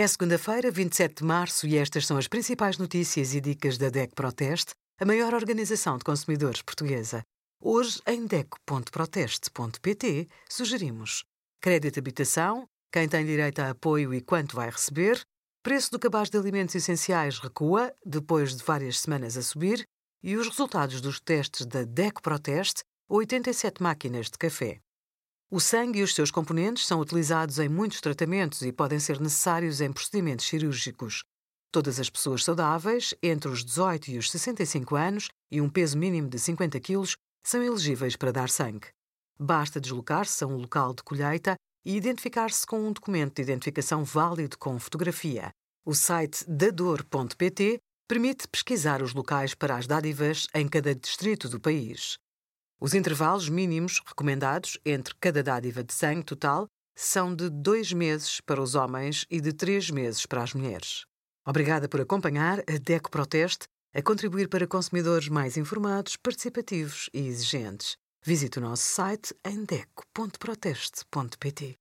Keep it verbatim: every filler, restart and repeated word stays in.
É segunda-feira, vinte e sete de março, e estas são as principais notícias e dicas da DECO Proteste, a maior organização de consumidores portuguesa. Hoje, em deco ponto proteste ponto pt, sugerimos crédito de habitação, quem tem direito a apoio e quanto vai receber, preço do cabaz de alimentos essenciais recua, depois de várias semanas a subir, e os resultados dos testes da DECO Proteste, oitenta e sete máquinas de café. O sangue e os seus componentes são utilizados em muitos tratamentos e podem ser necessários em procedimentos cirúrgicos. Todas as pessoas saudáveis, entre os dezoito e os sessenta e cinco anos e um peso mínimo de cinquenta quilos, são elegíveis para dar sangue. Basta deslocar-se a um local de colheita e identificar-se com um documento de identificação válido com fotografia. O site dador ponto pt permite pesquisar os locais para as dádivas em cada distrito do país. Os intervalos mínimos recomendados entre cada dádiva de sangue total são de dois meses para os homens e de três meses para as mulheres. Obrigada por acompanhar a DECO Proteste a contribuir para consumidores mais informados, participativos e exigentes. Visite o nosso site em deco ponto proteste ponto pt.